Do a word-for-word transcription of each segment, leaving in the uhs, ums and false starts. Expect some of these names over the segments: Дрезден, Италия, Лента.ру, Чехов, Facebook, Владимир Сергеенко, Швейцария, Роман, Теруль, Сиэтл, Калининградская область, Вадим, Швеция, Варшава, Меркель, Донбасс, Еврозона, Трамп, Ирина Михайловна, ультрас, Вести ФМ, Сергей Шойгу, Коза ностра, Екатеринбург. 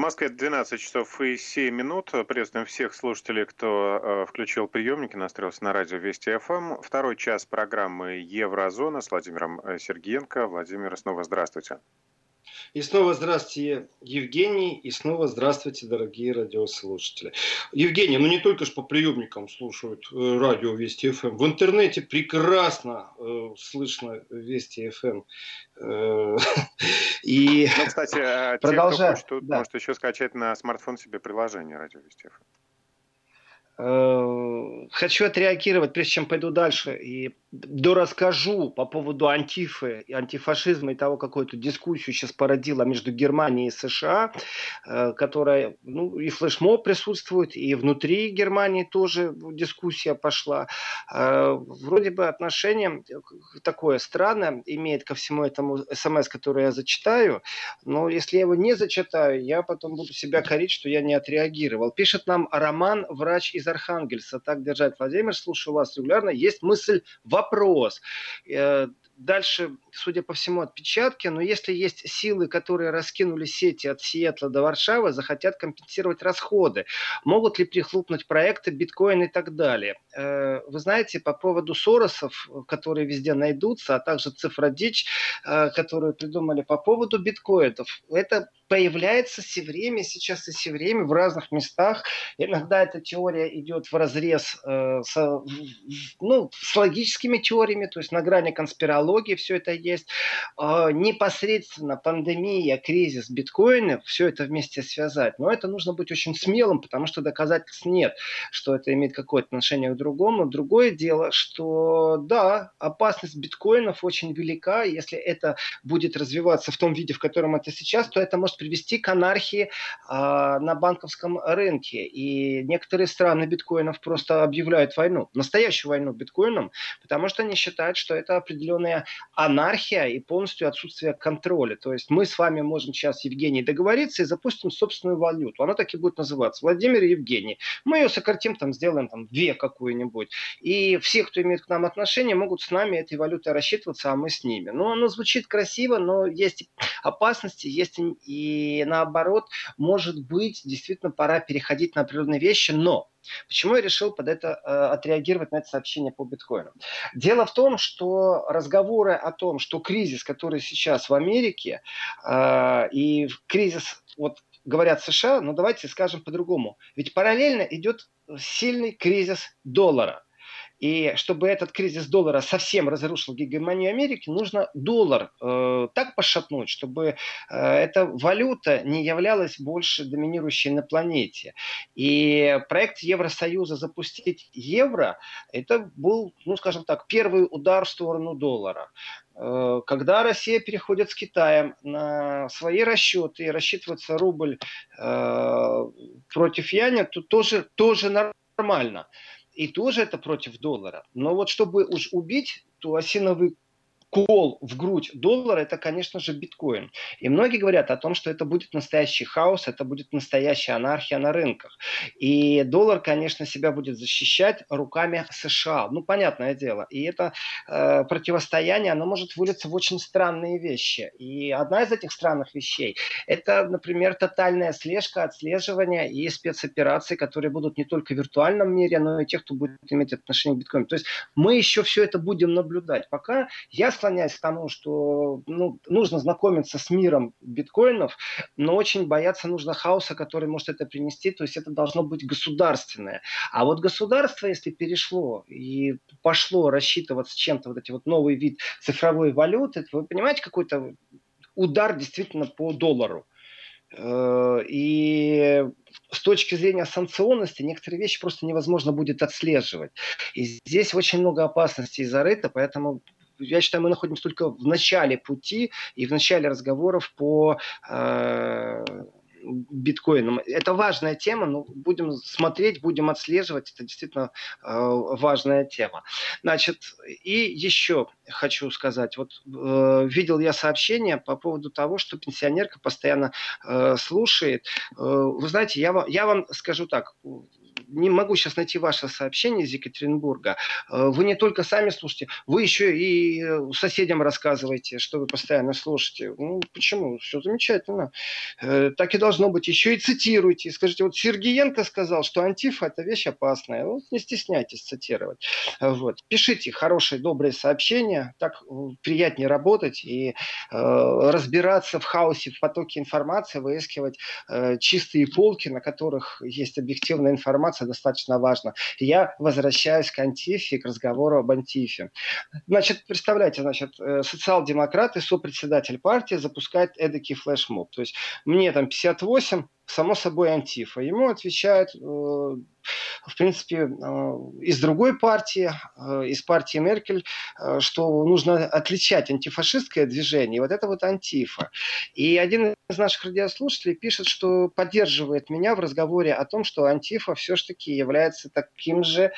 Москве двенадцать часов и семь минут. Приветствуем всех слушателей, кто включил приемники, настроился на радио Вести ФМ. Второй час программы «Еврозона» с Владимиром Сергеенко. Владимир, снова здравствуйте. И снова здравствуйте, Евгений, и снова здравствуйте, дорогие радиослушатели. Евгений, ну не только ж по приемникам слушают э, радио Вести ФМ. В интернете прекрасно э, слышно Вести ФМ. Э, и... Ну, кстати, продолжаем. Те, кто хочет, да. Может еще скачать на смартфон себе приложение радио Вести ФМ. Э, хочу отреагировать, прежде чем пойду дальше, и дорасскажу по поводу антифы, антифашизма и того, какую-то дискуссию сейчас породила между Германией и США, которая, ну, и флешмоб присутствует, и внутри Германии тоже дискуссия пошла. Вроде бы отношение такое странное имеет ко всему этому СМС, который я зачитаю, но если я его не зачитаю, я потом буду себя корить, что я не отреагировал. Пишет нам Роман, врач из Архангельса. Так держать, Владимир, слушаю вас регулярно. Есть мысль в Вопрос. Дальше, судя по всему, отпечатки. Но если есть силы, которые раскинули сети от Сиэтла до Варшавы, захотят компенсировать расходы. Могут ли прихлопнуть проекты, биткоин и так далее? Вы знаете, по поводу Соросов, которые везде найдутся, а также цифродичь, которую придумали по поводу биткоинов, это появляется все время, сейчас и все время в разных местах. Иногда эта теория идет вразрез э, со, ну, с логическими теориями, то есть на грани конспирологии все это есть. Э, непосредственно пандемия, кризис биткоина, все это вместе связать. Но это нужно быть очень смелым, потому что доказательств нет, что это имеет какое-то отношение к другому. Другое дело, что да, опасность биткоинов очень велика. Если это будет развиваться в том виде, в котором это сейчас, то это может привести к анархии э, на банковском рынке. И некоторые страны биткоинов просто объявляют войну, настоящую войну биткоинам, потому что они считают, что это определенная анархия и полностью отсутствие контроля. То есть мы с вами можем сейчас, Евгений, договориться и запустим собственную валюту. Она так и будет называться. Владимир и Евгений. Мы ее сократим, там, сделаем там, две какую-нибудь. И все, кто имеет к нам отношение, могут с нами этой валютой рассчитываться, а мы с ними. Ну, оно звучит красиво, но есть опасности, есть и И наоборот, может быть, действительно пора переходить на определенные вещи, но почему я решил под это э, отреагировать на это сообщение по биткоину? Дело в том, что разговоры о том, что кризис, который сейчас в Америке, э, и кризис, вот говорят США, но давайте скажем по-другому, ведь параллельно идет сильный кризис доллара. И чтобы этот кризис доллара совсем разрушил гегемонию Америки, нужно доллар э, так пошатнуть, чтобы э, эта валюта не являлась больше доминирующей на планете. И проект Евросоюза «Запустить евро» – это был, ну, скажем так, первый удар в сторону доллара. Когда Россия переходит с Китаем на свои расчеты и рассчитывается рубль э, против юаня, то тоже, тоже нормально. И тоже это против доллара. Но вот чтобы уж убить, то осиновый кол в грудь доллара, это, конечно же, биткоин. И многие говорят о том, что это будет настоящий хаос, это будет настоящая анархия на рынках. И доллар, конечно, себя будет защищать руками США. Ну, понятное дело. И это э, противостояние, оно может вылиться в очень странные вещи. И одна из этих странных вещей, это, например, тотальная слежка, отслеживание и спецоперации, которые будут не только в виртуальном мире, но и тех, кто будет иметь отношение к биткоину. То есть мы еще все это будем наблюдать. Пока я склоняюсь к тому, что, ну, нужно знакомиться с миром биткоинов, но очень бояться нужно хаоса, который может это принести, то есть это должно быть государственное. А вот государство, если перешло и пошло рассчитываться чем-то, вот эти вот новый вид цифровой валюты, вы понимаете, какой-то удар действительно по доллару. И с точки зрения санкционности некоторые вещи просто невозможно будет отслеживать. И здесь очень много опасностей зарыто, поэтому я считаю, мы находимся только в начале пути и в начале разговоров по э, биткоинам. Это важная тема, но будем смотреть, будем отслеживать. Это действительно э, важная тема. Значит, и еще хочу сказать. Вот э, видел я сообщение по поводу того, что пенсионерка постоянно э, слушает. Э, вы знаете, я, я вам скажу так. не могу сейчас найти ваше сообщение из Екатеринбурга. Вы не только сами слушаете, вы еще и соседям рассказываете, что вы постоянно слушаете. Ну, почему? Все замечательно. Так и должно быть. Еще и цитируйте. Скажите, вот Сергеенко сказал, что антифа – это вещь опасная. Вот не стесняйтесь цитировать. Вот. Пишите хорошие, добрые сообщения. Так приятнее работать и э, разбираться в хаосе, в потоке информации, выискивать э, чистые полки, на которых есть объективная информация, достаточно важно. Я возвращаюсь к антифе, к разговору об антифе. Значит, представляете, значит, социал-демократы, сопредседатель партии, запускает эдакий флешмоб. То есть мне там пятьдесят восемь, само собой антифа. Ему отвечает, в принципе, из другой партии, из партии Меркель, что нужно отличать антифашистское движение. И вот это вот антифа. И один из наших радиослушателей пишет, что поддерживает меня в разговоре о том, что антифа все-таки является таким же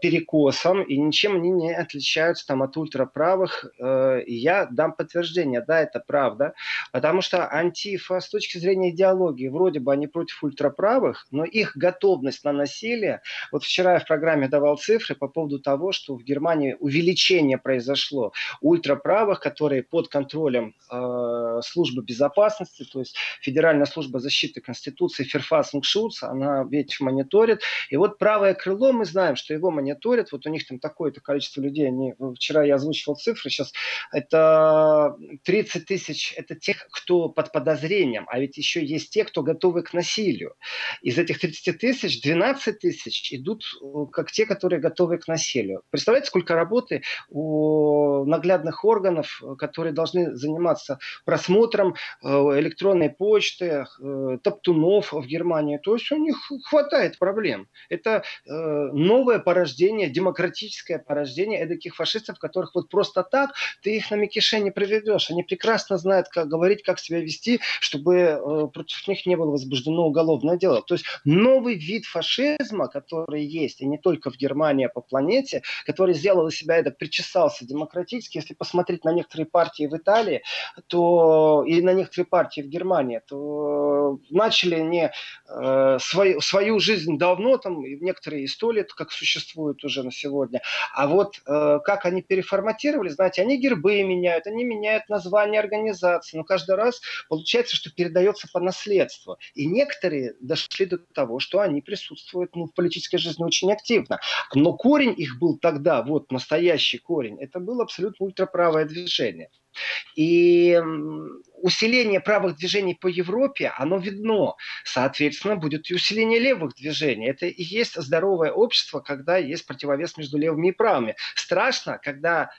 перекосом, и ничем они не отличаются там от ультраправых. И я дам подтверждение, да, это правда. Потому что антифа с точки зрения идеологии вроде бы они против ультраправых, но их готовность на насилие. Вот вчера я в программе давал цифры по поводу того, что в Германии увеличение произошло ультраправых, которые под контролем э, службы безопасности, то есть Федеральная служба защиты Конституции Ферфассунгсшутц, она ведь мониторит. И вот правое крыло, мы знаем, что его мониторят. Вот у них там такое-то количество людей. Они, вчера я озвучивал цифры, сейчас это тридцать тысяч, это тех, кто под подозрением, а ведь еще есть те, кто готовы к насилию. Из этих тридцати тысяч двенадцать тысяч идут как те, которые готовы к насилию. Представляете, сколько работы у наглядных органов, которые должны заниматься просмотром электронной почты, топтунов в Германии. То есть у них хватает проблем. Это новое порождение, демократическое порождение эдаких фашистов, которых вот просто так ты их на мякише не приведешь. Они прекрасно знают, как говорить, как себя вести, чтобы против них не было возбуждено уголовное дело. То есть новый вид фашизма, который есть, и не только в Германии, а по планете, который сделал из себя это, причесался демократически. Если посмотреть на некоторые партии в Италии, то и на некоторые партии в Германии, то начали не э, свою, свою жизнь давно, там, и некоторые и сто лет, как существуют уже на сегодня. А вот э, как они переформатировали, знаете, они гербы меняют, они меняют название организации, но каждый раз получается, что передается по наследству. И некоторые дошли до того, что они присутствуют, ну, в политической жизни очень активно. Но корень их был тогда, вот настоящий корень, это было абсолютно ультраправое движение. И усиление правых движений по Европе, оно видно. Соответственно, будет и усиление левых движений. Это и есть здоровое общество, когда есть противовес между левыми и правыми. Страшно, когда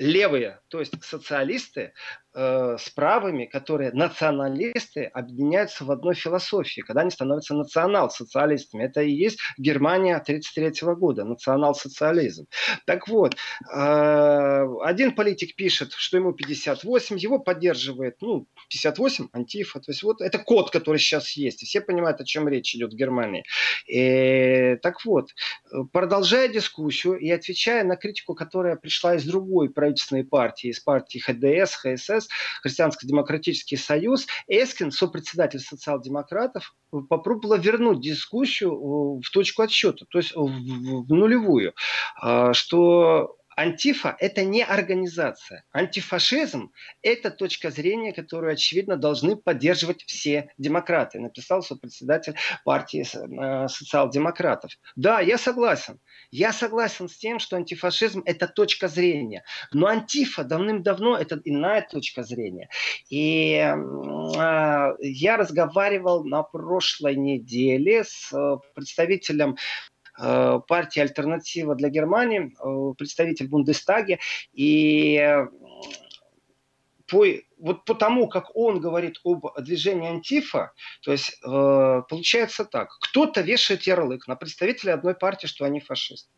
левые, то есть социалисты, э, с правыми, которые националисты, объединяются в одной философии, когда они становятся национал-социалистами. Это и есть Германия тысяча девятьсот тридцать третьего года, национал-социализм. Так вот, э, один политик пишет, что ему пятьдесят восемь, его поддерживает, ну, пятьдесят восемь, антифа, то есть вот это код, который сейчас есть, и все понимают, о чем речь идет в Германии. Э, так вот, продолжая дискуссию и отвечая на критику, которая пришла из другой правительства, партии, из партии ХДС, ХСС, Христианско-демократический союз, Эскен, сопредседатель социал-демократов, попробовала вернуть дискуссию в точку отсчета, то есть в нулевую, что антифа – это не организация. Антифашизм – это точка зрения, которую, очевидно, должны поддерживать все демократы, написал сопредседатель партии социал-демократов. Да, я согласен. Я согласен с тем, что антифашизм – это точка зрения. Но антифа давным-давно – это иная точка зрения. И э, я разговаривал на прошлой неделе с представителем партии «Альтернатива для Германии», представитель в Бундестаге, и по, вот по тому, как он говорит об движении антифа, то есть получается так, кто-то вешает ярлык на представителя одной партии, что они фашисты.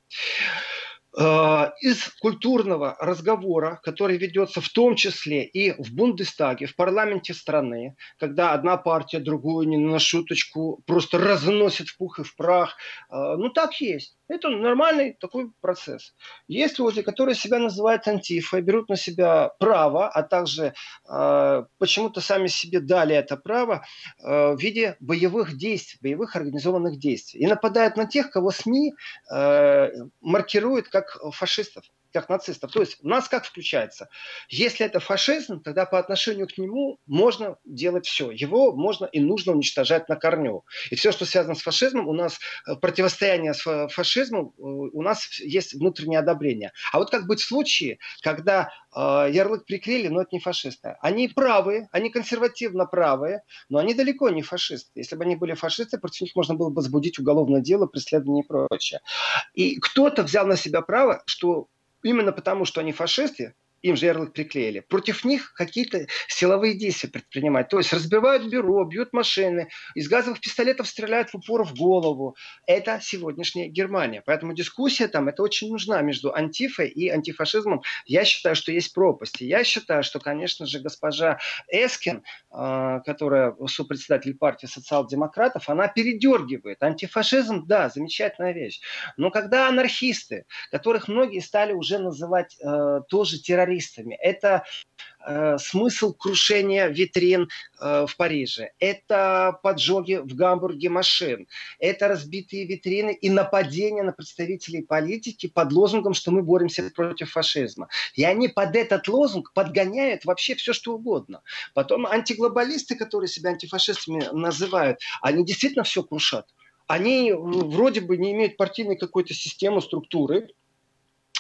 Из культурного разговора, который ведется в том числе и в Бундестаге, в парламенте страны, когда одна партия другую не на шуточку просто разносит в пух и в прах. Ну так есть. Это нормальный такой процесс. Есть люди, которые себя называют антифой, берут на себя право, а также э, почему-то сами себе дали это право э, в виде боевых действий, боевых организованных действий. И нападают на тех, кого СМИ э, маркируют как как фашистов, как нацистов. То есть у нас как включается? Если это фашизм, тогда по отношению к нему можно делать все. Его можно и нужно уничтожать на корню. И все, что связано с фашизмом, у нас противостояние с фашизмом, у нас есть внутреннее одобрение. А вот как быть в случае, когда ярлык приклеили, но это не фашисты? Они правые, они консервативно правые, но они далеко не фашисты. Если бы они были фашисты, против них можно было бы возбудить уголовное дело, преследование и прочее. И кто-то взял на себя право, что именно потому, что они фашисты, им же ярлык приклеили, против них какие-то силовые действия предпринимать. То есть разбивают бюро, бьют машины, из газовых пистолетов стреляют в упор в голову. Это сегодняшняя Германия. Поэтому дискуссия там, это очень нужна между антифой и антифашизмом. Я считаю, что есть пропасти. Я считаю, что, конечно же, госпожа Эскен, которая сопредседатель партии социал-демократов, она передергивает. Антифашизм, да, замечательная вещь. Но когда анархисты, которых многие стали уже называть э, тоже террористами, это э, смысл крушения витрин э, в Париже. Это поджоги в Гамбурге машин. Это разбитые витрины и нападения на представителей политики под лозунгом, что мы боремся против фашизма. И они под этот лозунг подгоняют вообще все, что угодно. Потом антиглобалисты, которые себя антифашистами называют, они действительно все крушат. Они вроде бы не имеют партийной какой-то системы, структуры.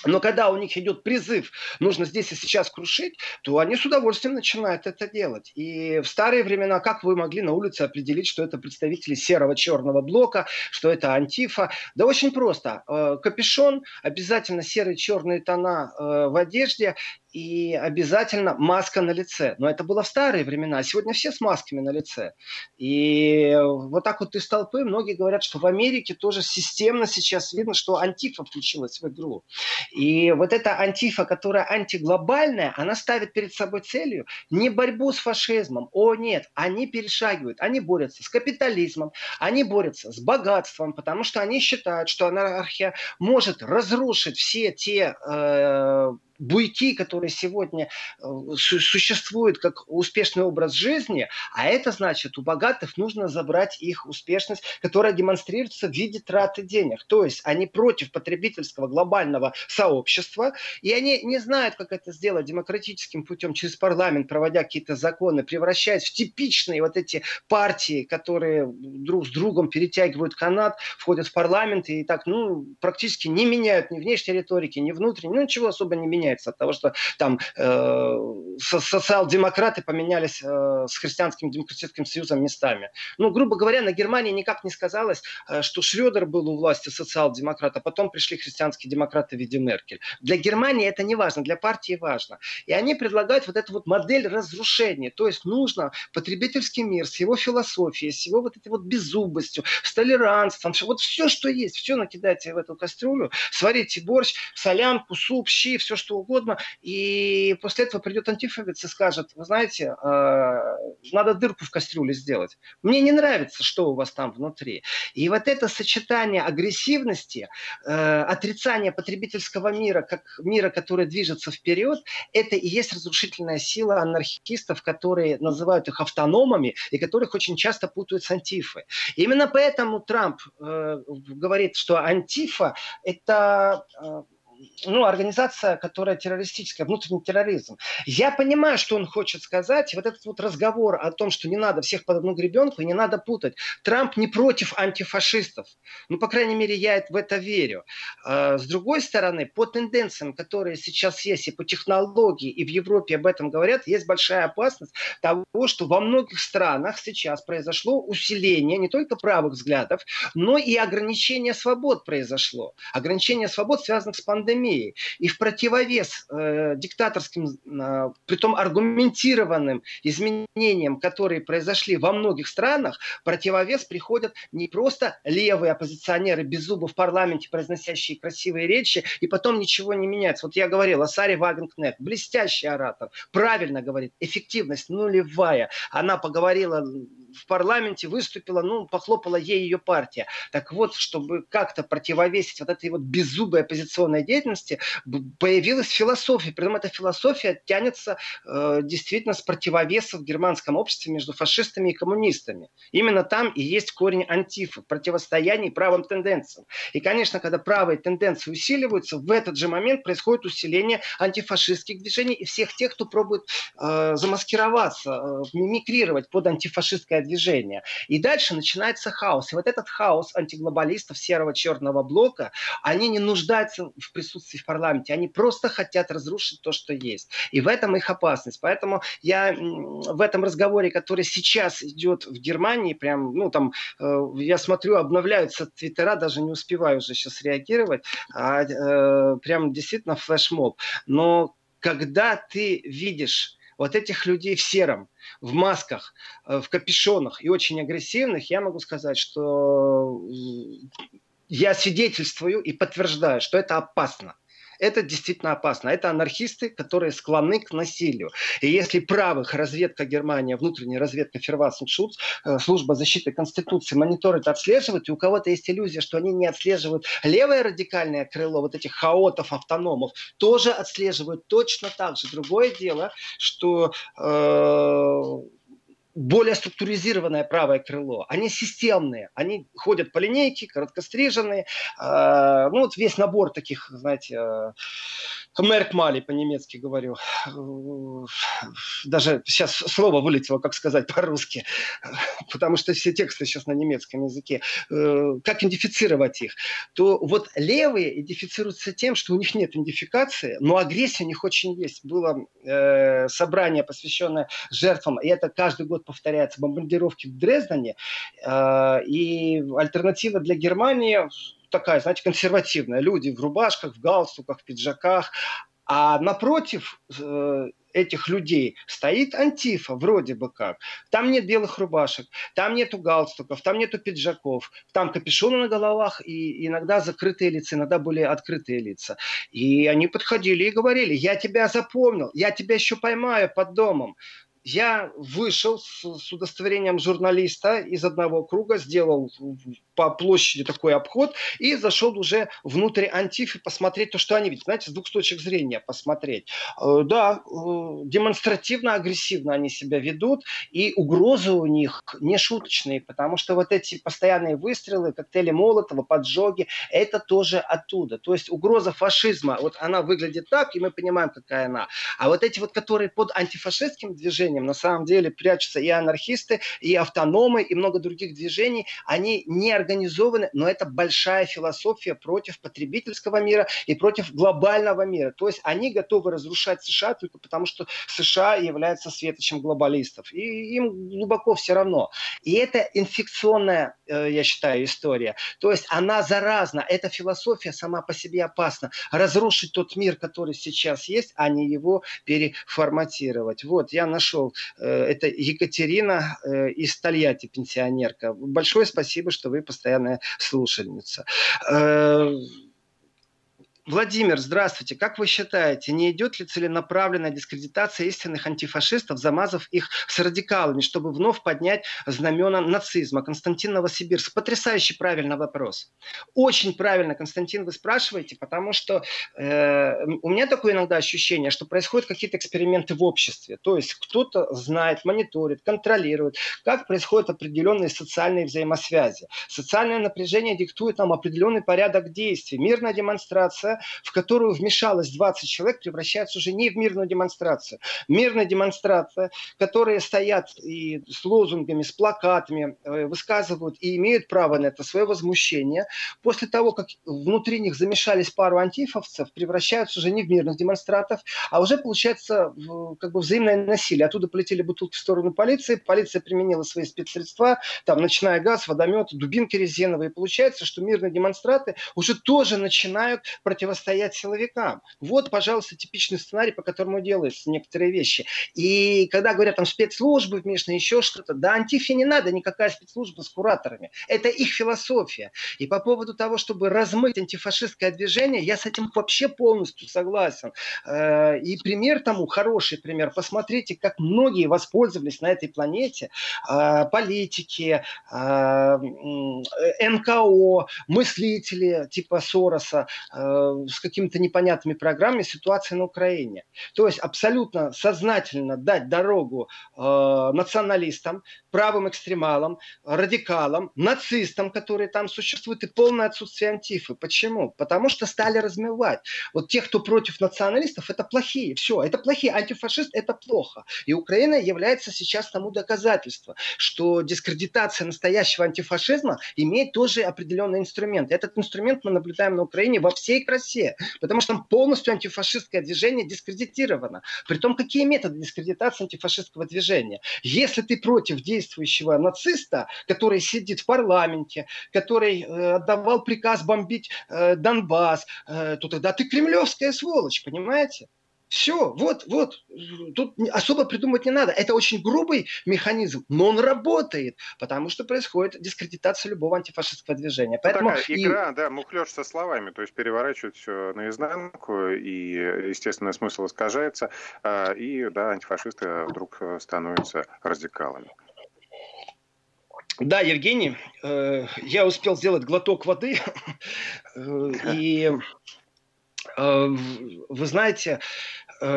Но когда у них идет призыв, нужно здесь и сейчас крушить, то они с удовольствием начинают это делать. И в старые времена, как вы могли на улице определить, что это представители серого-черного блока, что это антифа? Да очень просто. Капюшон, обязательно серые-черные тона в одежде и обязательно маска на лице. Но это было в старые времена, а сегодня все с масками на лице. И вот так вот из толпы многие говорят, что в Америке тоже системно сейчас видно, что антифа включилась в игру. И вот эта антифа, которая антиглобальная, она ставит перед собой целью не борьбу с фашизмом. О нет, они перешагивают, они борются с капитализмом, они борются с богатством, потому что они считают, что анархия может разрушить все те э, буйки, которые сегодня э, существуют как успешный образ жизни. А это значит, у богатых нужно забрать их успешность, которая демонстрируется в виде траты денег. То есть они против потребительского глобального сообщества, и они не знают, как это сделать демократическим путем, через парламент, проводя какие-то законы, превращаясь в типичные вот эти партии, которые друг с другом перетягивают канат, входят в парламент и так, ну, практически не меняют ни внешней риторики, ни внутренней, ну, ничего особо не меняется от того, что там э, социал-демократы поменялись э, с Христианским демократическим союзом местами. Ну, грубо говоря, на Германии никак не сказалось, э, что Шрёдер был у власти социал-демократ, а потом пришли христианские демократы в виде Меркель. Для Германии это не важно, для партии важно. И они предлагают вот эту вот модель разрушения. То есть нужно потребительский мир с его философией, с его вот этой вот беззубостью, с толерантством, вот все, что есть, все накидайте в эту кастрюлю, сварите борщ, солянку, суп, щи, все, что угодно. И после этого придет антифовец и скажет: вы знаете, надо дырку в кастрюле сделать. Мне не нравится, что у вас там внутри. И вот это сочетание агрессивности, отрицания потребительского мира, как мира, который движется вперед, это и есть разрушительная сила анархистов, которые называют их автономами и которых очень часто путают с антифой. Именно поэтому Трамп говорит, что антифа – это... ну, организация, которая террористическая, внутренний терроризм. Я понимаю, что он хочет сказать. Вот этот вот разговор о том, что не надо всех под одну гребенку и не надо путать. Трамп не против антифашистов. Ну, по крайней мере, я в это верю. С другой стороны, по тенденциям, которые сейчас есть, и по технологии, и в Европе об этом говорят, есть большая опасность того, что во многих странах сейчас произошло усиление не только правых взглядов, но и ограничение свобод произошло. Ограничение свобод связано с пандемией. пандемии. И в противовес э, диктаторским, э, притом аргументированным изменениям, которые произошли во многих странах, в противовес приходят не просто левые оппозиционеры без зуба в парламенте, произносящие красивые речи, и потом ничего не меняется. Вот я говорил о Саре Вагенкнехт, блестящий оратор, правильно говорит, эффективность нулевая. Она поговорила в парламенте, выступила, ну, похлопала ей ее партия. Так вот, чтобы как-то противовесить вот этой вот беззубой оппозиционной деятельности, появилась философия. Притом эта философия тянется э, действительно с противовеса в германском обществе между фашистами и коммунистами. Именно там и есть корень антифы, противостояние правым тенденциям. И, конечно, когда правые тенденции усиливаются, в этот же момент происходит усиление антифашистских движений и всех тех, кто пробует э, замаскироваться, э, мимикрировать под антифашистское движение. И дальше начинается хаос. И вот этот хаос антиглобалистов серого черного блока, они не нуждаются в присутствии в парламенте, они просто хотят разрушить то, что есть. И в этом их опасность. Поэтому я в этом разговоре, который сейчас идет в Германии, прям, ну там, э, я смотрю, обновляются твиттера, даже не успеваю уже сейчас реагировать, а, э, прям действительно флешмоб. Но когда ты видишь вот этих людей в сером, в масках, в капюшонах и очень агрессивных, я могу сказать, что я свидетельствую и подтверждаю, что это опасно. Это действительно опасно. Это анархисты, которые склонны к насилию. И если правых разведка Германии, внутренняя разведка Ферфассунгсшутц, служба защиты Конституции мониторит, отслеживает, и у кого-то есть иллюзия, что они не отслеживают левое радикальное крыло вот этих хаотов, автономов, тоже отслеживают точно так же. Другое дело, что э- более структуризированное правое крыло. Они системные, они ходят по линейке, короткостриженные. Э, ну, вот весь набор таких, знаете, э, меркмали, по-немецки говорю. Даже сейчас слово вылетело, как сказать по-русски, потому что все тексты сейчас на немецком языке. Э, как идентифицировать их? То вот левые идентифицируются тем, что у них нет идентификации, но агрессия у них очень есть. Было э, собрание, посвященное жертвам, и это каждый год повторяются бомбардировки в Дрездене, э, и альтернатива для Германии такая, знаете, консервативная. Люди в рубашках, в галстуках, в пиджаках, а напротив э, этих людей стоит антифа, вроде бы как. Там нет белых рубашек, там нету галстуков, там нету пиджаков, там капюшоны на головах, и иногда закрытые лица, иногда более открытые лица. И они подходили и говорили: я тебя запомнил, я тебя еще поймаю под домом. Я вышел с удостоверением журналиста из одного круга, сделал по площади такой обход и зашел уже внутрь антифы посмотреть то, что они видят. Знаете, с двух точек зрения посмотреть. Да, демонстративно, агрессивно они себя ведут, и угрозы у них не шуточные, потому что вот эти постоянные выстрелы, коктейли Молотова, поджоги, это тоже оттуда. То есть угроза фашизма, вот она выглядит так, и мы понимаем, какая она. А вот эти вот, которые под антифашистским движением, на самом деле прячутся и анархисты, и автономы, и много других движений. Они не организованы, но это большая философия против потребительского мира и против глобального мира. То есть они готовы разрушать США только потому, что США является светочем глобалистов. И им глубоко все равно. И это инфекционная, я считаю, история. То есть она заразна. Эта философия сама по себе опасна. Разрушить тот мир, который сейчас есть, а не его переформатировать. Вот, я нашел. Это Екатерина из Тольятти, пенсионерка. Большое спасибо, что вы постоянная слушательница. Владимир, здравствуйте. Как вы считаете, не идет ли целенаправленная дискредитация истинных антифашистов, замазав их с радикалами, чтобы вновь поднять знамена нацизма? Константин, Новосибирск. Потрясающе правильный вопрос. Очень правильно, Константин, вы спрашиваете, потому что э, у меня такое иногда ощущение, что происходят какие-то эксперименты в обществе. То есть кто-то знает, мониторит, контролирует, как происходят определенные социальные взаимосвязи. Социальное напряжение диктует нам определенный порядок действий. Мирная демонстрация, в которую вмешалось двадцать человек, превращается уже не в мирную демонстрацию. Мирная демонстрация, которые стоят и с лозунгами, с плакатами, высказывают и имеют право на это свое возмущение. После того, как внутри них замешались пару антифовцев, превращаются уже не в мирных демонстрантов, а уже получается как бы взаимное насилие. Оттуда полетели бутылки в сторону полиции, полиция применила свои спецсредства, там ночная газ, водомет, дубинки резиновые. Получается, что мирные демонстранты уже тоже начинают противостоять противостоять силовикам. Вот, пожалуйста, типичный сценарий, по которому делаются некоторые вещи. И когда говорят, там, спецслужбы вмешаны, еще что-то, да, Антифе не надо никакая спецслужба с кураторами. Это их философия. И по поводу того, чтобы размыть антифашистское движение, я с этим вообще полностью согласен. И пример тому, хороший пример, посмотрите, как многие воспользовались на этой планете, политики, эн ка о, мыслители типа Сороса с какими-то непонятными программами ситуации на Украине. То есть абсолютно сознательно дать дорогу националистам, правым экстремалам, радикалам, нацистам, которые там существуют, и полное отсутствие антифы. Почему? Потому что стали размывать. Вот те, кто против националистов, это плохие. Все, это плохие. Антифашист – это плохо. И Украина является сейчас тому доказательством, что дискредитация настоящего антифашизма имеет тоже определенный инструмент. Этот инструмент мы наблюдаем на Украине во всей красе, потому что там полностью антифашистское движение дискредитировано. Притом, какие методы дискредитации антифашистского движения? Если ты против действующего нациста, который сидит в парламенте, который э, отдавал приказ бомбить э, Донбасс, э, то тогда ты кремлевская сволочь, понимаете? Все, вот, вот, тут особо придумать не надо. Это очень грубый механизм, но он работает, потому что происходит дискредитация любого антифашистского движения. Поэтому такая игра, и... да, мухлёж со словами, то есть переворачивают все наизнанку, и, естественно, смысл искажается, и, да, антифашисты вдруг становятся радикалами. Да, Евгений, я успел сделать глоток воды, и... Вы знаете,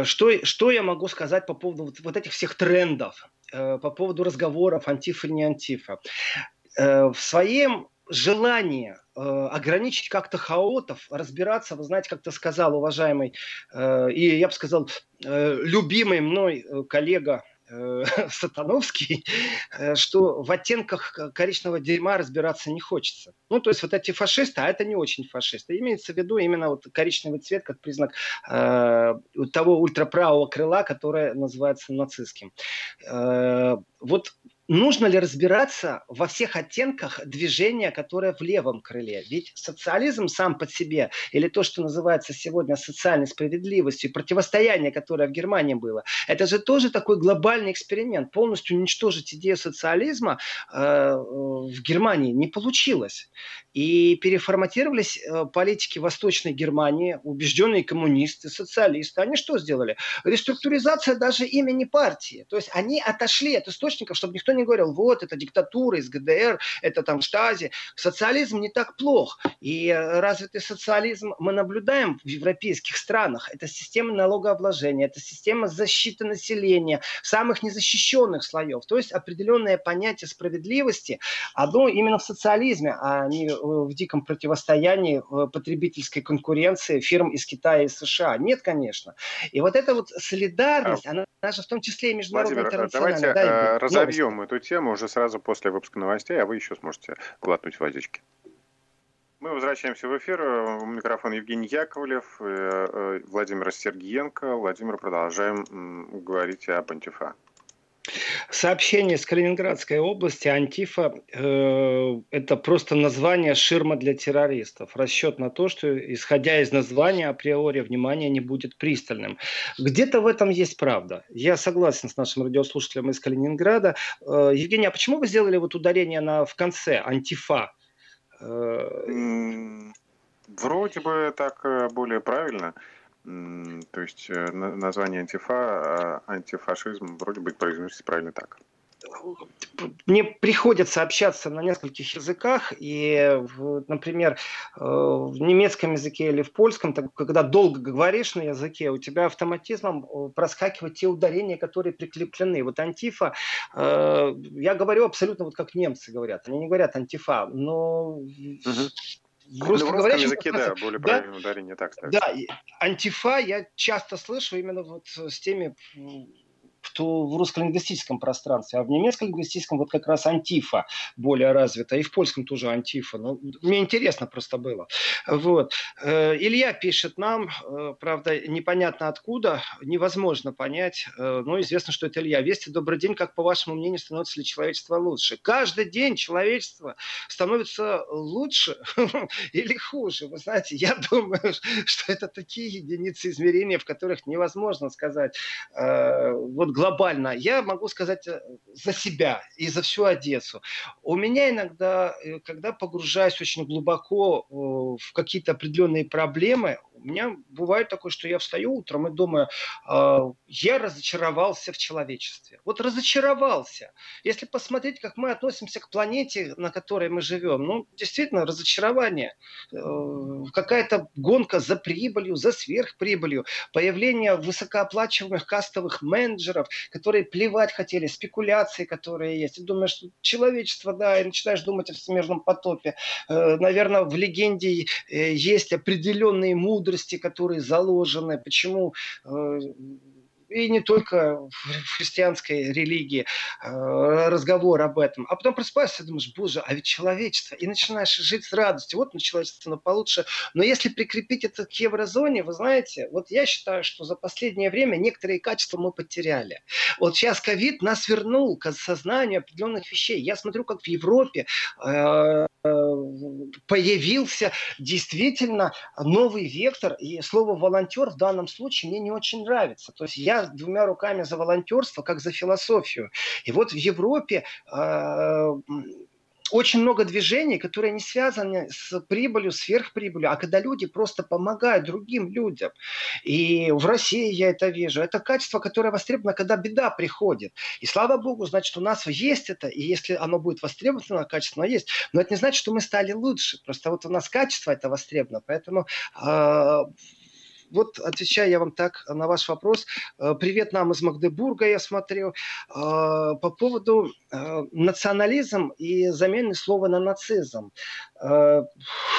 что, что я могу сказать по поводу вот, вот этих всех трендов, по поводу разговоров антифа и не антифа. В своем желании ограничить как-то хаотов, разбираться, вы знаете, как-то сказал уважаемый, и я бы сказал, любимый мной коллега Сатановский, что в оттенках коричневого дерьма разбираться не хочется. Ну, то есть вот эти фашисты, а это не очень фашисты. Имеется в виду именно вот коричневый цвет как признак э, того ультраправого крыла, которое называется нацистским. Э, вот нужно ли разбираться во всех оттенках движения, которое в левом крыле? Ведь социализм сам по себе, или то, что называется сегодня социальной справедливостью, и противостояние, которое в Германии было, это же тоже такой глобальный эксперимент. Полностью уничтожить идею социализма э, в Германии не получилось. И переформатировались э, политики Восточной Германии, убежденные коммунисты, социалисты. Они что сделали? Реструктуризация даже имени партии. То есть они отошли от источников, чтобы никто не говорил, вот, это диктатура из гэ дэ эр, это там штази. Социализм не так плох. И развитый социализм мы наблюдаем в европейских странах. Это система налогообложения, это система защиты населения, самых незащищенных слоев. То есть определенное понятие справедливости, одно именно в социализме, а не в диком противостоянии потребительской конкуренции фирм из Китая и США. Нет, конечно. И вот эта вот солидарность, она же в том числе и международная, интернациональная. Владимир, давайте разобьем эту тему уже сразу после выпуска новостей, а вы еще сможете глотнуть водички. Мы возвращаемся в эфир. У микрофона Евгений Яковлев, Владимир Сергеенко. Владимир, продолжаем говорить об антифа. Сообщение из Калининградской области. Антифа э, – это просто название «ширма для террористов». Расчет на то, что, исходя из названия, априори внимание не будет пристальным. Где-то в этом есть правда. Я согласен с нашим радиослушателем из Калининграда. Э, Евгений, а почему вы сделали вот ударение на, в конце «антифа»? Э, Вроде бы так более правильно. То есть название антифа, антифашизм вроде бы произносится правильно так. Мне приходится общаться на нескольких языках, и, например, в немецком языке или в польском, когда долго говоришь на языке, у тебя автоматизмом проскакивают те ударения, которые прикреплены. Вот антифа, я говорю абсолютно вот как немцы говорят, они не говорят антифа, но... Угу. В русском языке, да, более правильное ударение так ставится. Да, антифа я часто слышу именно вот с теми то в русско-лингвистическом пространстве, а в немецко-лингвистическом вот как раз антифа более развита, и в польском тоже антифа. Ну, мне интересно просто было. Вот. Илья пишет нам, правда, непонятно откуда, невозможно понять, но известно, что это Илья. Вести, добрый день, как по вашему мнению, становится ли человечество лучше? Каждый день человечество становится лучше или хуже. Вы знаете, я думаю, что это такие единицы измерения, в которых невозможно сказать вот глобально. Я могу сказать за себя и за всю Одессу. У меня иногда, когда погружаюсь очень глубоко в какие-то определенные проблемы, у меня бывает такое, что я встаю утром и думаю, э, я разочаровался в человечестве. Вот разочаровался. Если посмотреть, как мы относимся к планете, на которой мы живем, ну, действительно, разочарование. Э, какая-то гонка за прибылью, за сверхприбылью. Появление высокооплачиваемых кастовых менеджеров, которые плевать хотели, спекуляции, которые есть. И думаешь, что человечество, да, и начинаешь думать о всемирном потопе. Э, наверное, в легенде э, есть определенные мудрости, которые заложены, почему и не только в христианской религии разговор об этом. А потом просыпаешься и думаешь, боже, а ведь человечество. И начинаешь жить с радостью. Вот, ну, человечество, но получше. Но если прикрепить это к еврозоне, вы знаете, вот я считаю, что за последнее время некоторые качества мы потеряли. Вот сейчас ковид нас вернул к сознанию определенных вещей. Я смотрю, как в Европе появился действительно новый вектор, и слово «волонтер» в данном случае мне не очень нравится. То есть я двумя руками за волонтерство, как за философию. И вот в Европе э, очень много движений, которые не связаны с прибылью, сверхприбылью, а когда люди просто помогают другим людям. И в России я это вижу. Это качество, которое востребовано, когда беда приходит. И слава богу, значит, у нас есть это, и если оно будет востребовано, качественно есть. Но это не значит, что мы стали лучше. Просто вот у нас качество это востребовано. Поэтому... Э, Вот, отвечаю я вам так на ваш вопрос. Привет нам из Магдебурга, я смотрю. По поводу национализм и замены слова на нацизм.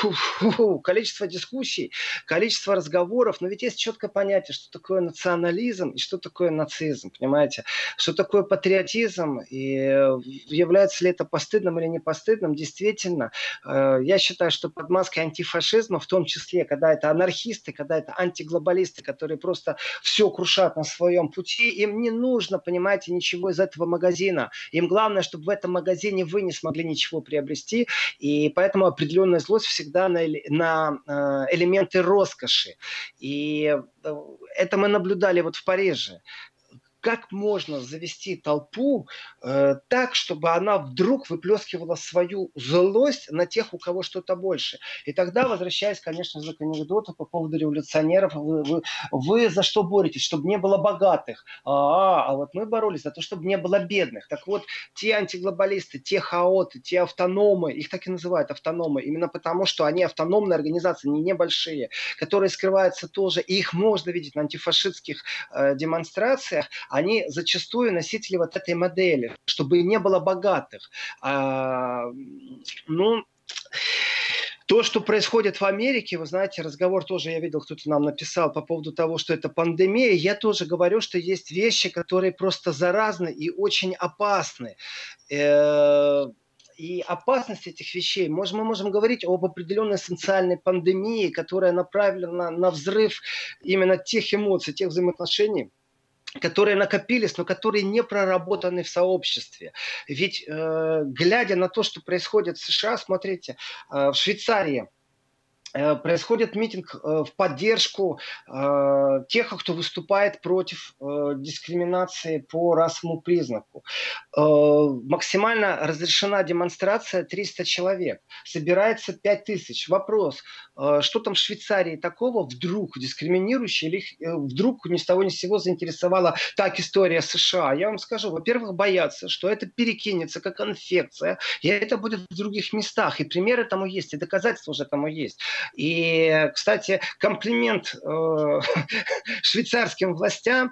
Фу-фу-фу. Количество дискуссий, количество разговоров. Но ведь есть четкое понятие, что такое национализм и что такое нацизм, понимаете? Что такое патриотизм и является ли это постыдным или не постыдным. Действительно, я считаю, что под маской антифашизма, в том числе, когда это анархисты, когда это антифашизм, глобалисты, которые просто все крушат на своем пути, им не нужно, понимаете, ничего из этого магазина. Им главное, чтобы в этом магазине вы не смогли ничего приобрести, и поэтому определенная злость всегда на, на элементы роскоши. И это мы наблюдали вот в Париже. Как можно завести толпу э, так, чтобы она вдруг выплескивала свою злость на тех, у кого что-то больше. И тогда, возвращаясь, конечно же, к анекдоту по поводу революционеров, вы, вы, вы за что боретесь? Чтобы не было богатых. А, а вот мы боролись за то, чтобы не было бедных. Так вот, те антиглобалисты, те хаоты, те автономы, их так и называют автономы, именно потому, что они автономные организации, не небольшие, которые скрываются тоже, и их можно видеть на антифашистских э, демонстрациях, они зачастую носители вот этой модели, чтобы не было богатых. А, ну... То, что происходит в Америке, вы знаете, разговор тоже, я видел, кто-то нам написал по поводу того, что это пандемия. Я тоже говорю, что есть вещи, которые просто заразны и очень опасны. Э-э- И опасность этих вещей, мы можем говорить об определенной социальной пандемии, которая направлена на взрыв именно тех эмоций, тех взаимоотношений, которые накопились, но которые не проработаны в сообществе. Ведь, э, глядя на то, что происходит в США, смотрите, э, в Швейцарии э, происходит митинг э, в поддержку э, тех, кто выступает против э, дискриминации по расовому признаку. Э, максимально разрешена демонстрация триста человек. Собирается пять тысяч. Вопрос, что там в Швейцарии такого вдруг дискриминирующего или вдруг ни с того ни с сего заинтересовала так история США? Я вам скажу, во-первых, боятся, что это перекинется как инфекция, и это будет в других местах. И примеры тому есть, и доказательства уже тому есть. И, кстати, комплимент э, швейцарским властям,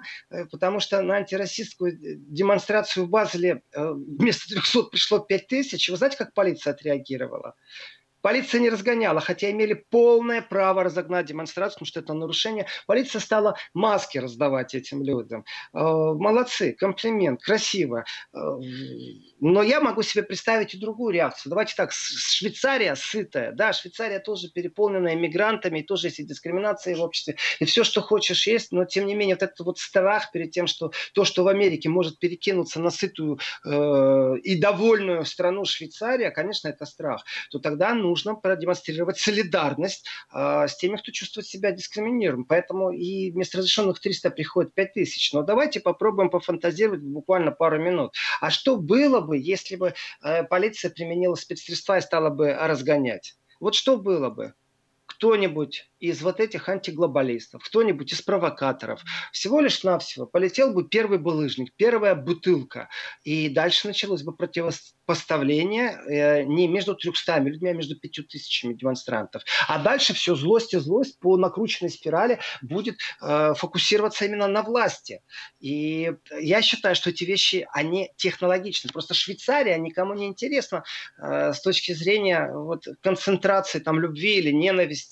потому что на антирасистскую демонстрацию в Базеле э, вместо трехсот пришло пять тысяч. Вы знаете, как полиция отреагировала? Полиция не разгоняла, хотя имели полное право разогнать демонстрацию, потому что это нарушение. Полиция стала маски раздавать этим людям. Молодцы, комплимент, красиво. Но я могу себе представить и другую реакцию. Давайте так, Швейцария сытая, да, Швейцария тоже переполнена иммигрантами, и тоже есть и дискриминация в обществе, и все, что хочешь есть, но тем не менее вот этот вот страх перед тем, что то, что в Америке может перекинуться на сытую э, и довольную страну Швейцария, конечно, это страх. То тогда нужно продемонстрировать солидарность э, с теми, кто чувствует себя дискриминированным. Поэтому и вместо разрешенных триста приходит пять тысяч. Но давайте попробуем пофантазировать буквально пару минут. А что было бы, если бы э, полиция применила спецсредства и стала бы разгонять? Вот что было бы? Кто-нибудь из вот этих антиглобалистов, кто-нибудь из провокаторов, всего лишь навсего полетел бы первый булыжник, первая бутылка. И дальше началось бы противопоставление э, не между трёхстами людьми, а между пятью тысячами демонстрантов. А дальше все злость и злость по накрученной спирали будет э, фокусироваться именно на власти. И я считаю, что эти вещи, они технологичны. Просто Швейцария никому не интересна э, с точки зрения вот, концентрации там, любви или ненависти,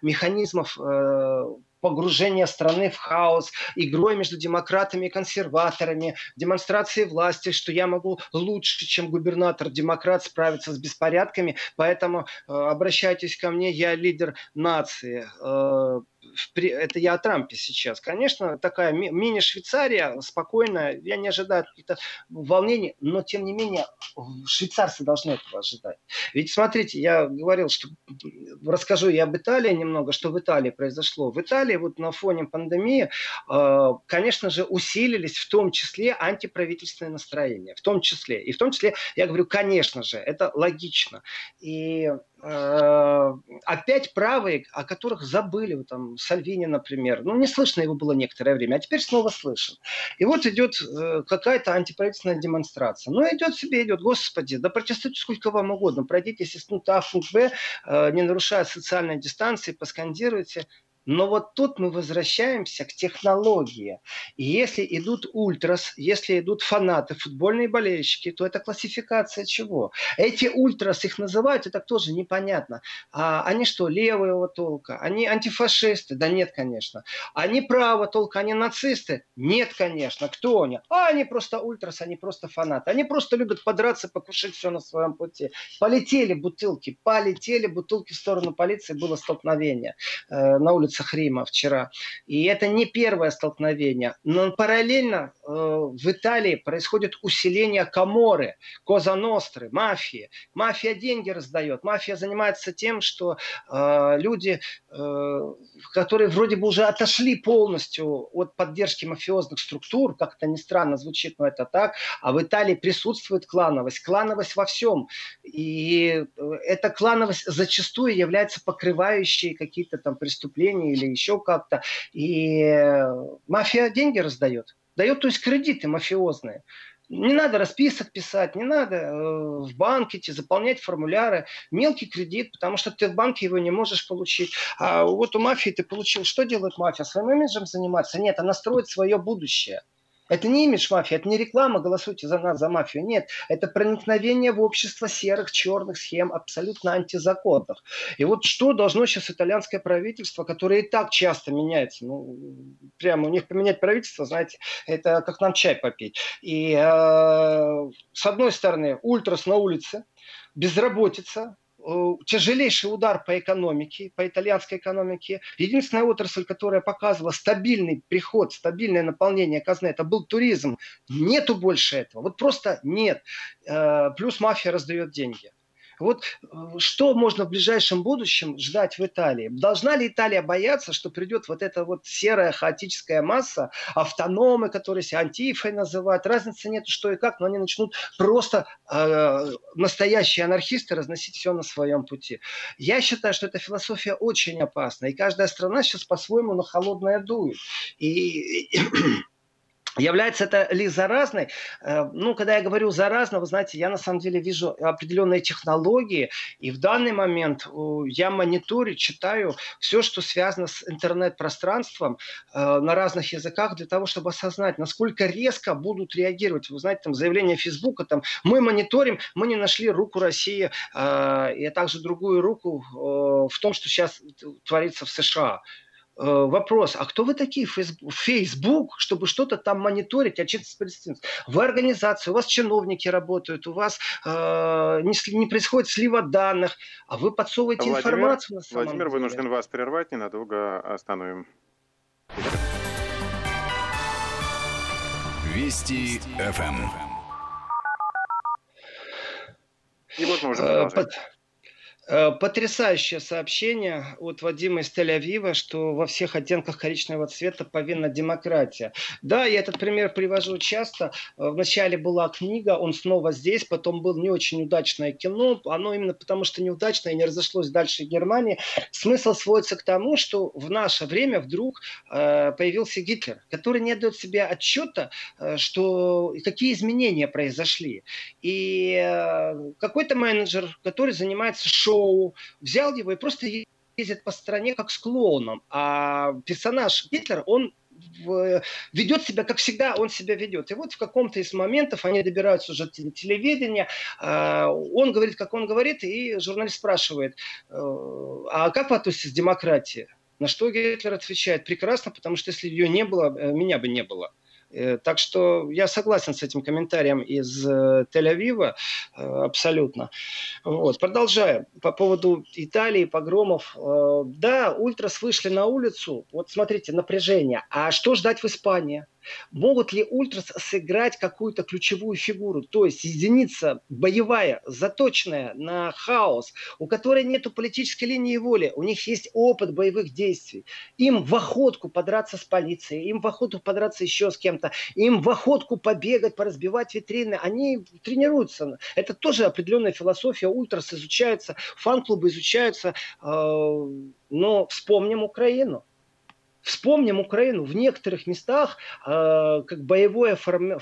механизмов э, погружения страны в хаос, игрой между демократами и консерваторами, демонстрации власти, что я могу лучше, чем губернатор-демократ, справиться с беспорядками, поэтому э, обращайтесь ко мне, я лидер нации. Э, Это я о Трампе сейчас. Конечно, такая ми- мини-Швейцария, спокойная, я не ожидаю каких-то волнений, но тем не менее швейцарцы должны этого ожидать. Ведь смотрите, я говорил, что расскажу я об Италии немного, что в Италии произошло. В Италии вот на фоне пандемии, э, конечно же, усилились в том числе антиправительственные настроения, в том числе. И в том числе, я говорю, конечно же, это логично. И э, опять правые, о которых забыли, вот там, Сальвини, например. Ну, не слышно его было некоторое время, а теперь снова слышно. И вот идет э, какая-то антиправительственная демонстрация. Ну, идет себе, идет. Господи, да протестуйте сколько вам угодно. Пройдитесь из пункта А в пункт Б, э, не нарушая социальной дистанции, поскандируйте. Но вот тут мы возвращаемся к технологии. И если идут ультрас, если идут фанаты, футбольные болельщики, то это классификация чего? Эти ультрас, их называют, это тоже непонятно. А они что, левого толка? Они антифашисты? Да нет, конечно. Они правого толка? Они нацисты? Нет, конечно. Кто они? А они просто ультрас, они просто фанаты. Они просто любят подраться, покушать все на своем пути. Полетели бутылки, полетели бутылки в сторону полиции, было столкновение э, на улице Рима вчера. И это не первое столкновение. Но параллельно э, в Италии происходит усиление каморы, коза ностры, мафии. Мафия деньги раздает. Мафия занимается тем, что э, люди, э, которые вроде бы уже отошли полностью от поддержки мафиозных структур, как это ни странно звучит, но это так, а в Италии присутствует клановость. Клановость во всем. И эта клановость зачастую является покрывающей какие-то там преступления или еще как-то. И мафия деньги раздает. Дает, то есть, кредиты мафиозные. Не надо расписок писать, не надо э, в банке идти, заполнять формуляры. Мелкий кредит, потому что ты в банке его не можешь получить. А вот у мафии ты получил. Что делает мафия? Своим имиджем заниматься? Нет, она строит свое будущее. Это не имидж мафии, это не реклама, голосуйте за нас, за мафию. Нет, это проникновение в общество серых, черных схем, абсолютно антизаконных. И вот что должно сейчас итальянское правительство, которое и так часто меняется, ну, прямо у них поменять правительство, знаете, это как нам чай попить. И э, с одной стороны, ультрас на улице, безработица, тяжелейший удар по экономике, по итальянской экономике. Единственная отрасль, которая показывала стабильный приход, стабильное наполнение казны, это был туризм. Нету больше этого. Вот просто нет. Плюс мафия раздает деньги. Вот что можно в ближайшем будущем ждать в Италии? Должна ли Италия бояться, что придет вот эта вот серая хаотическая масса, автономы, которые себя антифой называют, разницы нет, что и как, но они начнут просто э, настоящие анархисты разносить все на своем пути. Я считаю, что эта философия очень опасна, и каждая страна сейчас по-своему на холодное дует. И... Является это ли заразной? Ну, когда я говорю заразно, вы знаете, я на самом деле вижу определенные технологии, и в данный момент я мониторю, читаю все, что связано с интернет-пространством на разных языках, для того, чтобы осознать, насколько резко будут реагировать. Вы знаете, там заявление Фейсбука, там, мы мониторим, мы не нашли руку России, и также другую руку в том, что сейчас творится в США. Вопрос, а кто вы такие в Facebook, чтобы что-то там мониторить, отчитываться палестинцам? Вы организация, у вас чиновники работают, у вас э, не, не происходит слива данных, а вы подсовываете Владимир, информацию на самом Владимир, деле. Владимир, вынужден вас прервать, ненадолго остановим. Вести ФМ. И вот мы уже продолжаем. Потрясающее сообщение от Вадима из Тель-Авива, что во всех оттенках коричневого цвета повинна демократия. Да, я этот пример привожу часто. Вначале была книга, он снова здесь, потом было не очень удачное кино. Оно именно потому, что неудачное и не разошлось дальше в Германии. Смысл сводится к тому, что в наше время вдруг появился Гитлер, который не отдает себе отчета, что какие изменения произошли. И какой-то менеджер, который занимается шоу, взял его и просто ездит по стране как с клоуном. А персонаж Гитлер, он ведет себя, как всегда он себя ведет. И вот в каком-то из моментов они добираются уже до телевидения, он говорит, как он говорит, и журналист спрашивает, а как вы относитесь к демократии? На что Гитлер отвечает, прекрасно, потому что если ее не было, меня бы не было. Так что я согласен с этим комментарием из Тель-Авива абсолютно. Вот. Продолжаем. По поводу Италии, погромов. Да, ультрас вышли на улицу. Вот смотрите, напряжение. А что ждать в Испании? Могут ли ультрас сыграть какую-то ключевую фигуру? То есть единица боевая, заточенная на хаос, у которой нет политической линии воли, у них есть опыт боевых действий. Им в охотку подраться с полицией, им в охотку подраться еще с кем-то, им в охотку побегать, поразбивать витрины. Они тренируются. Это тоже определенная философия. Ультрас изучается, фан-клубы изучаются. Но вспомним Украину. Вспомним Украину. В некоторых местах э, как боевое форми...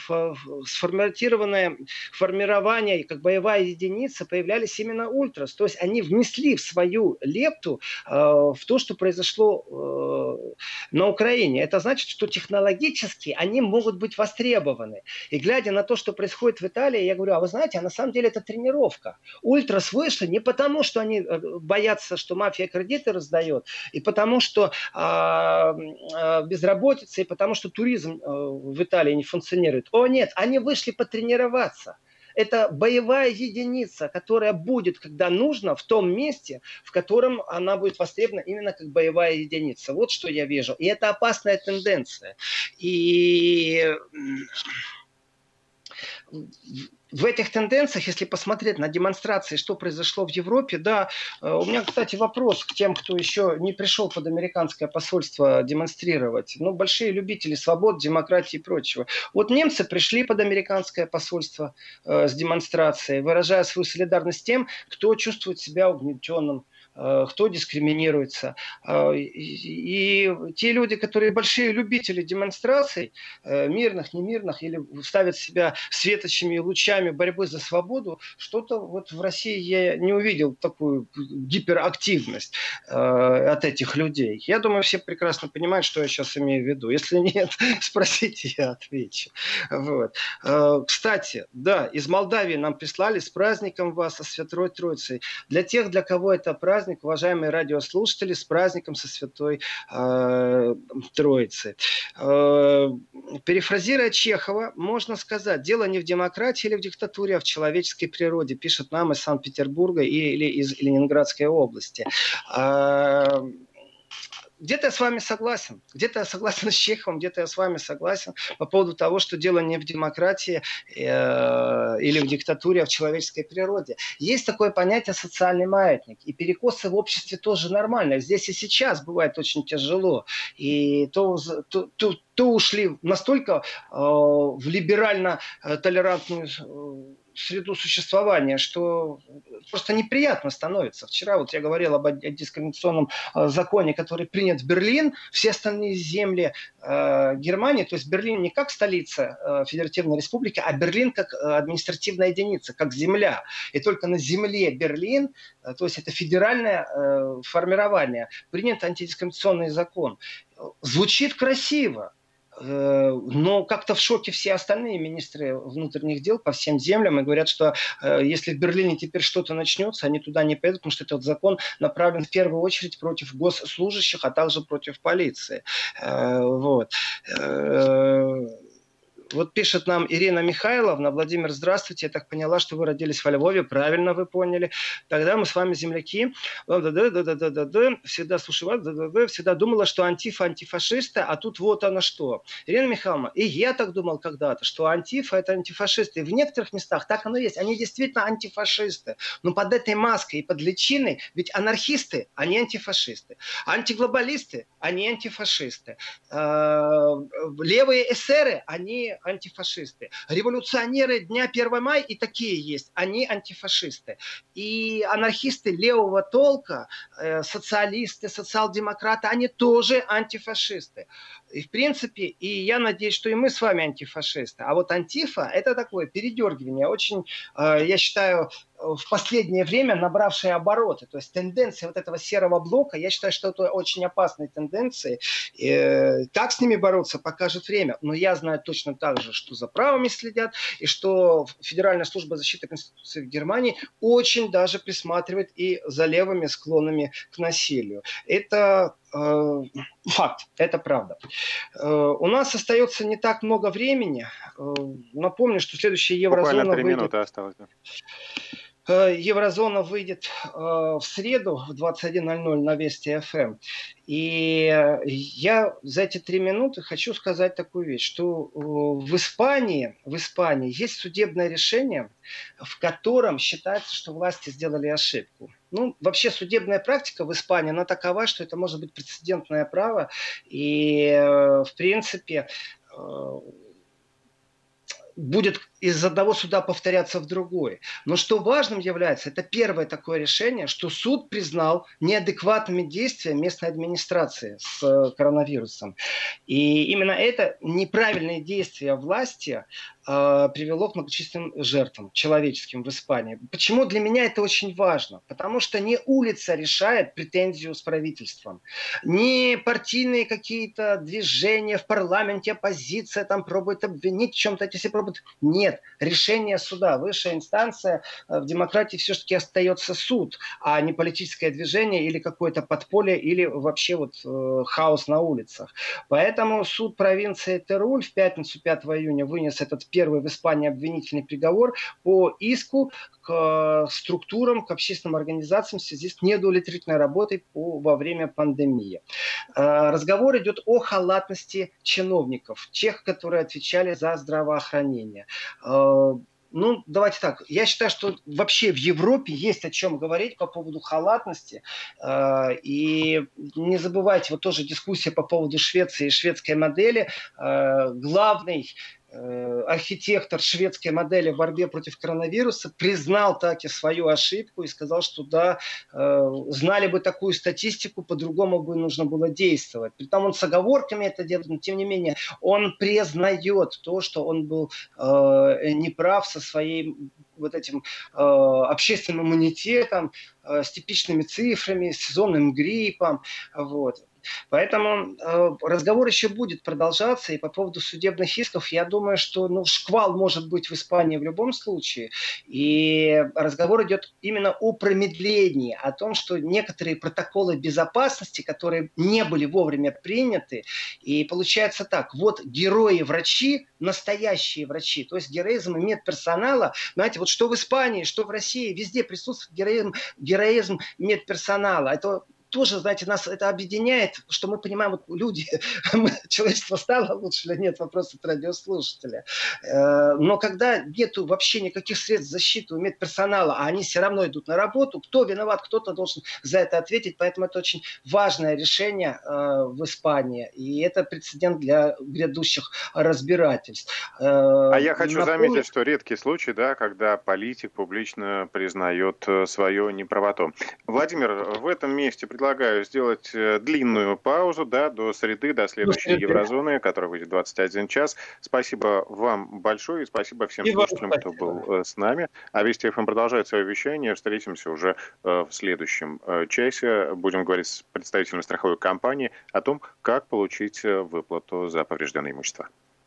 сформированное формирование, как боевая единица появлялись именно ультрас. То есть они внесли в свою лепту э, в то, что произошло э, на Украине. Это значит, что технологически они могут быть востребованы. И глядя на то, что происходит в Италии, я говорю, а вы знаете, а на самом деле это тренировка. Ультрас вышли не потому, что они боятся, что мафия кредиты раздает, и потому, что э, безработицы, и потому что туризм в Италии не функционирует. О нет, они вышли потренироваться. Это боевая единица, которая будет, когда нужно, в том месте, в котором она будет востребована именно как боевая единица. Вот что я вижу. И это опасная тенденция. И в этих тенденциях, если посмотреть на демонстрации, что произошло в Европе, да, у меня, кстати, вопрос к тем, кто еще не пришел под американское посольство демонстрировать. Ну, большие любители свобод, демократии и прочего. Вот немцы пришли под американское посольство э, с демонстрацией, выражая свою солидарность тем, кто чувствует себя угнетенным, кто дискриминируется. И те люди, которые большие любители демонстраций, мирных, немирных, или ставят себя светочами и лучами борьбы за свободу, что-то вот в России я не увидел такую гиперактивность от этих людей. Я думаю, все прекрасно понимают, что я сейчас имею в виду. Если нет, спросите, я отвечу. Вот. Кстати, да, из Молдавии нам прислали: с праздником вас, со Святой Троицей. Для тех, для кого это праздник, уважаемые радиослушатели, с праздником со Святой э, Троицы. Э, перефразируя Чехова, можно сказать, дело не в демократии или в диктатуре, а в человеческой природе, пишет нам из Санкт-Петербурга или из Ленинградской области. Э, Где-то я с вами согласен, где-то я согласен с Чеховым, где-то я с вами согласен по поводу того, что дело не в демократии э, или в диктатуре, а в человеческой природе. Есть такое понятие социальный маятник, и перекосы в обществе тоже нормально. Здесь и сейчас бывает очень тяжело, и то, то, то, то ушли настолько э, в либерально-толерантную э, среду существования, что просто неприятно становится. Вчера вот я говорил об дискриминационном законе, который принят в Берлин. Все остальные земли э, Германии, то есть Берлин не как столица э, Федеративной Республики, а Берлин как административная единица, как земля. И только на земле Берлин, э, то есть это федеральное э, формирование, принят антидискриминационный закон. Звучит красиво. Но как-то в шоке все остальные министры внутренних дел по всем землям и говорят, что если в Берлине теперь что-то начнется, они туда не поедут, потому что этот закон направлен в первую очередь против госслужащих, а также против полиции. Вот. Вот пишет нам Ирина Михайловна. Владимир, здравствуйте. Я так поняла, что вы родились во Львове. Правильно вы поняли. Тогда мы с вами земляки. Всегда слушаю вас. Всегда думала, что антифа антифашисты, а тут вот она что. Ирина Михайловна, и я так думал когда-то, что антифа это антифашисты. И в некоторых местах так оно и есть. Они действительно антифашисты. Но под этой маской и под личиной ведь анархисты, а не антифашисты. Антиглобалисты, а не антифашисты. Левые эсеры, они антифашисты. Революционеры дня первого мая и такие есть. Они антифашисты. И анархисты левого толка, социалисты, социал-демократы, они тоже антифашисты. И в принципе, и я надеюсь, что и мы с вами антифашисты. А вот антифа это такое передергивание. Очень, я считаю, в последнее время набравшие обороты. То есть тенденции вот этого серого блока, я считаю, что это очень опасные тенденции. Как с ними бороться, покажет время. Но я знаю точно так же, что за правами следят, и что Федеральная служба защиты Конституции в Германии очень даже присматривает и за левыми склонами к насилию. Это э, факт, это правда. Э, у нас остается не так много времени. Э, напомню, что следующая Еврозона выйдет... Буквально три минуты осталось. Да. Еврозона выйдет в среду в двадцать один ноль ноль на Вести ФМ. И я за эти три минуты хочу сказать такую вещь, что в Испании, в Испании есть судебное решение, в котором считается, что власти сделали ошибку. Ну, вообще судебная практика в Испании, она такова, что это может быть прецедентное право. И, в принципе, будет из одного суда повторяться в другой. Но что важным является, это первое такое решение, что суд признал неадекватными действия местной администрации с коронавирусом. И именно это неправильное действие власти э, привело к многочисленным жертвам человеческим в Испании. Почему для меня это очень важно? Потому что не улица решает претензию с правительством, не партийные какие-то движения в парламенте, оппозиция там пробует обвинить в чем-то, если пробует. Нет, решение суда, высшая инстанция, в демократии все-таки остается суд, а не политическое движение или какое-то подполье, или вообще вот э, хаос на улицах. Поэтому суд провинции Теруль в пятницу пятого июня вынес этот первый в Испании обвинительный приговор по иску к э, структурам, к общественным организациям в связи с неудовлетворительной работой по, во время пандемии. Э, разговор идет о халатности чиновников, тех, которые отвечали за здравоохранение. Ну, давайте так. Я считаю, что вообще в Европе есть о чем говорить по поводу халатности. И не забывайте, вот тоже дискуссия по поводу Швеции и шведской модели. Главный архитектор шведской модели в борьбе против коронавируса признал таки свою ошибку и сказал, что да, знали бы такую статистику, по-другому бы нужно было действовать. Притом он с оговорками это делает, но тем не менее он признает то, что он был неправ со своей вот этим э, общественным иммунитетом, э, с типичными цифрами, с сезонным гриппом. Вот. Поэтому э, разговор еще будет продолжаться. И по поводу судебных исков, я думаю, что ну, шквал может быть в Испании в любом случае. И разговор идет именно о промедлении, о том, что некоторые протоколы безопасности, которые не были вовремя приняты. И получается так, вот герои-врачи, настоящие врачи, то есть героизм и медперсонала, знаете, вот что в Испании, что в России, везде присутствует героизм, героизм медперсонала. Это тоже, знаете, нас это объединяет, что мы понимаем, вот люди, человечество стало лучше или нет, вопрос от радиослушателя. Но когда нету вообще никаких средств защиты, нет персонала, а они все равно идут на работу, кто виноват, кто-то должен за это ответить, поэтому это очень важное решение в Испании, и это прецедент для грядущих разбирательств. А я хочу Напомню... заметить, что редкий случай, да, когда политик публично признает свою неправоту. Владимир, в этом месте предлагаю сделать длинную паузу, да, до среды, до следующей до Еврозоны, которая выйдет в двадцать один час. Спасибо вам большое и спасибо всем и слушателям, кто был с нами. А Вести ФМ продолжает свое вещание. Встретимся уже в следующем часе. Будем говорить с представителями страховой компании о том, как получить выплату за поврежденное имущество.